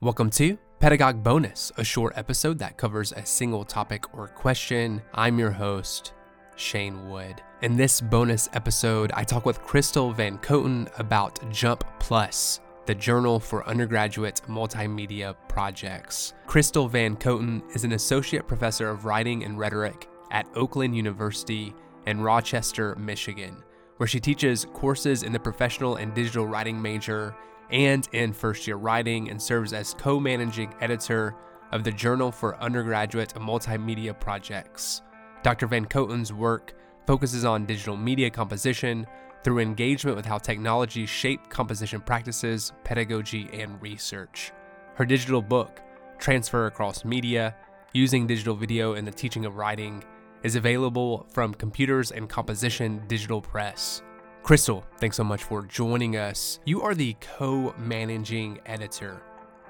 Welcome to Pedagog Bonus, a short episode that covers a single topic or question. I'm your host, Shane Wood. In this bonus episode, I talk with Crystal VanKooten about Jump Plus, the journal for undergraduate multimedia projects. Crystal VanKooten is an associate professor of writing and rhetoric at Oakland University in Rochester, Michigan, where she teaches courses in the professional and digital writing major and in first-year writing, and serves as co-managing editor of the Journal for Undergraduate Multimedia Projects. Dr. VanKooten's work focuses on digital media composition through engagement with how technology shapes composition practices, pedagogy, and research. Her digital book, Transfer Across Media, Using Digital Video in the Teaching of Writing, is available from Computers and Composition Digital Press. Crystal, thanks so much for joining us. You are the co-managing editor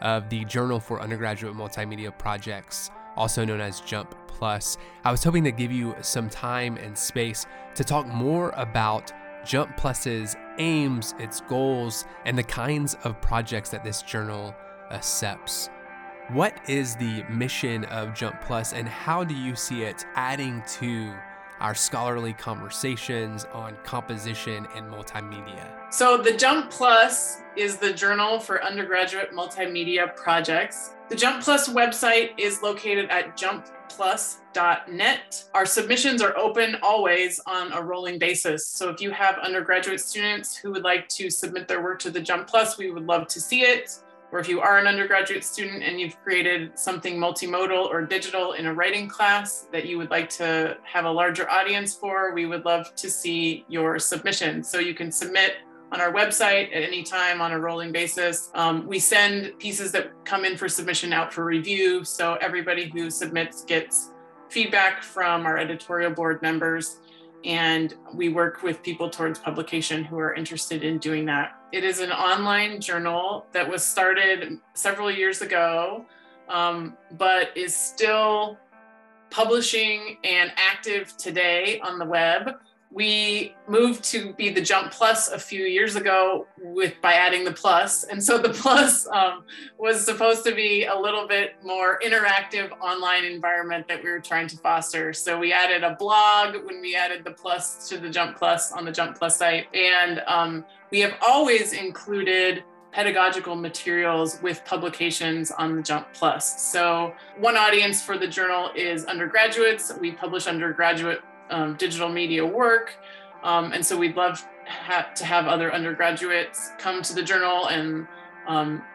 of the Journal for Undergraduate Multimedia Projects, also known as Jump Plus. I was hoping to give you some time and space to talk more about Jump Plus's aims, its goals, and the kinds of projects that this journal accepts. What is the mission of Jump Plus, and how do you see it adding to our scholarly conversations on composition and multimedia? So the Jump Plus is the Journal for Undergraduate Multimedia Projects. The Jump Plus website is located at jumpplus.net. Our submissions are open always on a rolling basis. So if you have undergraduate students who would like to submit their work to the Jump Plus, we would love to see it. Or if you are an undergraduate student and you've created something multimodal or digital in a writing class that you would like to have a larger audience for, we would love to see your submission. So you can submit on our website at any time on a rolling basis. We send pieces that come in for submission out for review. So everybody who submits gets feedback from our editorial board members, and we work with people towards publication who are interested in doing that. It is an online journal that was started several years ago, but is still publishing and active today on the web. We moved to be the Jump Plus a few years ago by adding the plus. And so the plus was supposed to be a little bit more interactive online environment that we were trying to foster. So we added a blog when we added the plus to the Jump Plus on the Jump Plus site. And we have always included pedagogical materials with publications on the Jump Plus. So one audience for the journal is undergraduates. We publish undergraduate digital media work. And so we'd love to have other undergraduates come to the journal and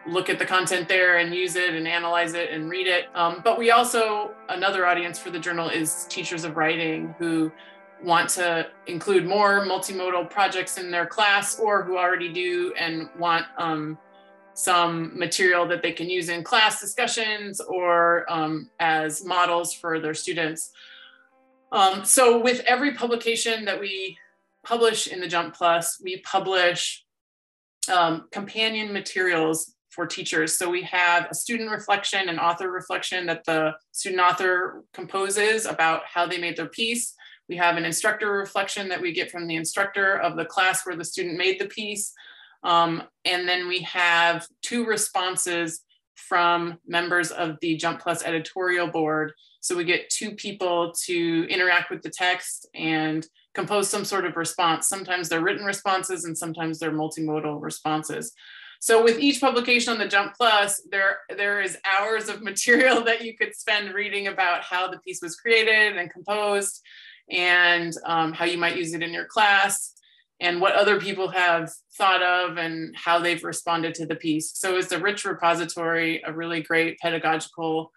look at the content there and use it and analyze it and read it. But we also, another audience for the journal is teachers of writing who want to include more multimodal projects in their class, or who already do and want some material that they can use in class discussions or as models for their students. So with every publication that we publish in the Jump Plus, we publish companion materials for teachers. So we have a student reflection and author reflection that the student author composes about how they made their piece. We have an instructor reflection that we get from the instructor of the class where the student made the piece. And then we have two responses from members of the Jump Plus editorial board. So we get two people to interact with the text and compose some sort of response. Sometimes they're written responses and sometimes they're multimodal responses. So with each publication on the Jump Plus, there is hours of material that you could spend reading about how the piece was created and composed, and how you might use it in your class, and what other people have thought of and how they've responded to the piece. So it's a rich repository, a really great pedagogical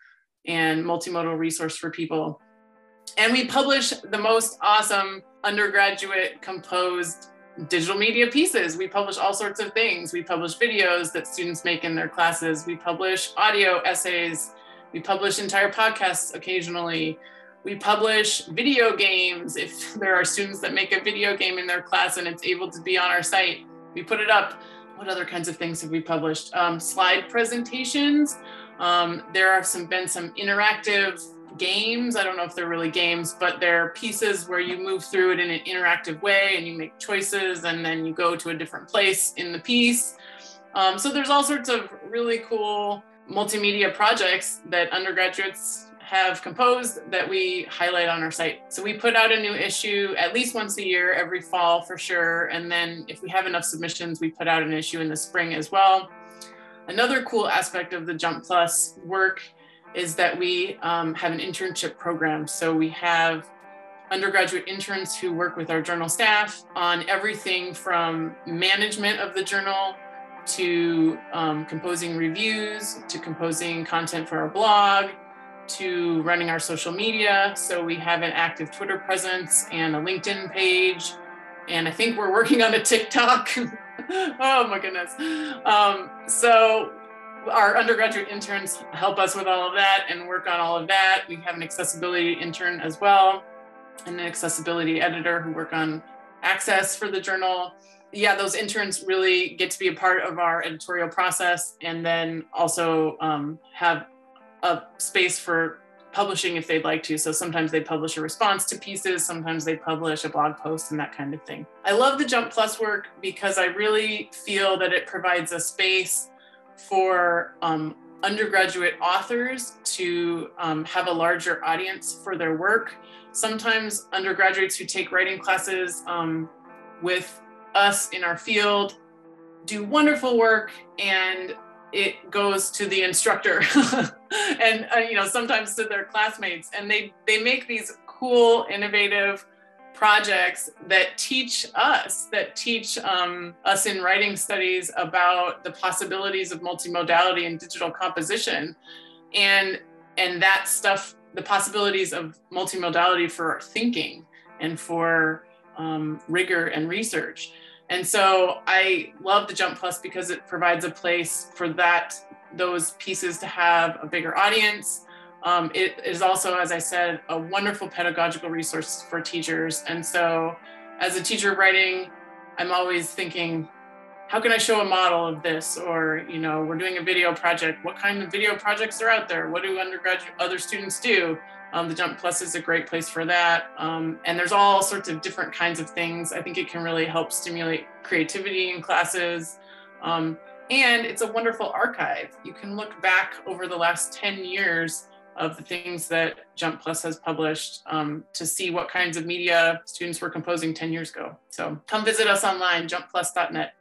and multimodal resource for people. And we publish the most awesome undergraduate composed digital media pieces. We publish all sorts of things. We publish videos that students make in their classes. We publish audio essays. We publish entire podcasts occasionally. We publish video games. If there are students that make a video game in their class and it's able to be on our site, we put it up. What other kinds of things have we published? Slide presentations. There have been some interactive games. I don't know if they're really games, but they're pieces where you move through it in an interactive way and you make choices and then you go to a different place in the piece. So there's all sorts of really cool multimedia projects that undergraduates have composed that we highlight on our site. So we put out a new issue at least once a year, every fall for sure. And then if we have enough submissions, we put out an issue in the spring as well. Another cool aspect of the Jump Plus work is that we have an internship program. So we have undergraduate interns who work with our journal staff on everything from management of the journal to composing reviews, to composing content for our blog, to running our social media. So we have an active Twitter presence and a LinkedIn page. And I think we're working on a TikTok. Oh my goodness. So our undergraduate interns help us with all of that and work on all of that. We have an accessibility intern as well and an accessibility editor who work on access for the journal. Yeah, those interns really get to be a part of our editorial process and then also have a space for publishing if they'd like to. So sometimes they publish a response to pieces, sometimes they publish a blog post and that kind of thing. I love the Jump Plus work because I really feel that it provides a space for undergraduate authors to have a larger audience for their work. Sometimes undergraduates who take writing classes with us in our field do wonderful work and it goes to the instructor and you know, sometimes to their classmates, and they make these cool, innovative projects that teach us, us in writing studies about the possibilities of multimodality and digital composition, and that stuff, the possibilities of multimodality for thinking and for rigor and research. And so I love the Jump Plus because it provides a place for those pieces to have a bigger audience. It is also, as I said, a wonderful pedagogical resource for teachers. And so as a teacher writing, I'm always thinking, how can I show a model of this? Or, you know, we're doing a video project. What kind of video projects are out there? What do other students do? The Jump Plus is a great place for that. And there's all sorts of different kinds of things. I think it can really help stimulate creativity in classes. And it's a wonderful archive. You can look back over the last 10 years of the things that Jump Plus has published to see what kinds of media students were composing 10 years ago. So come visit us online, jumpplus.net.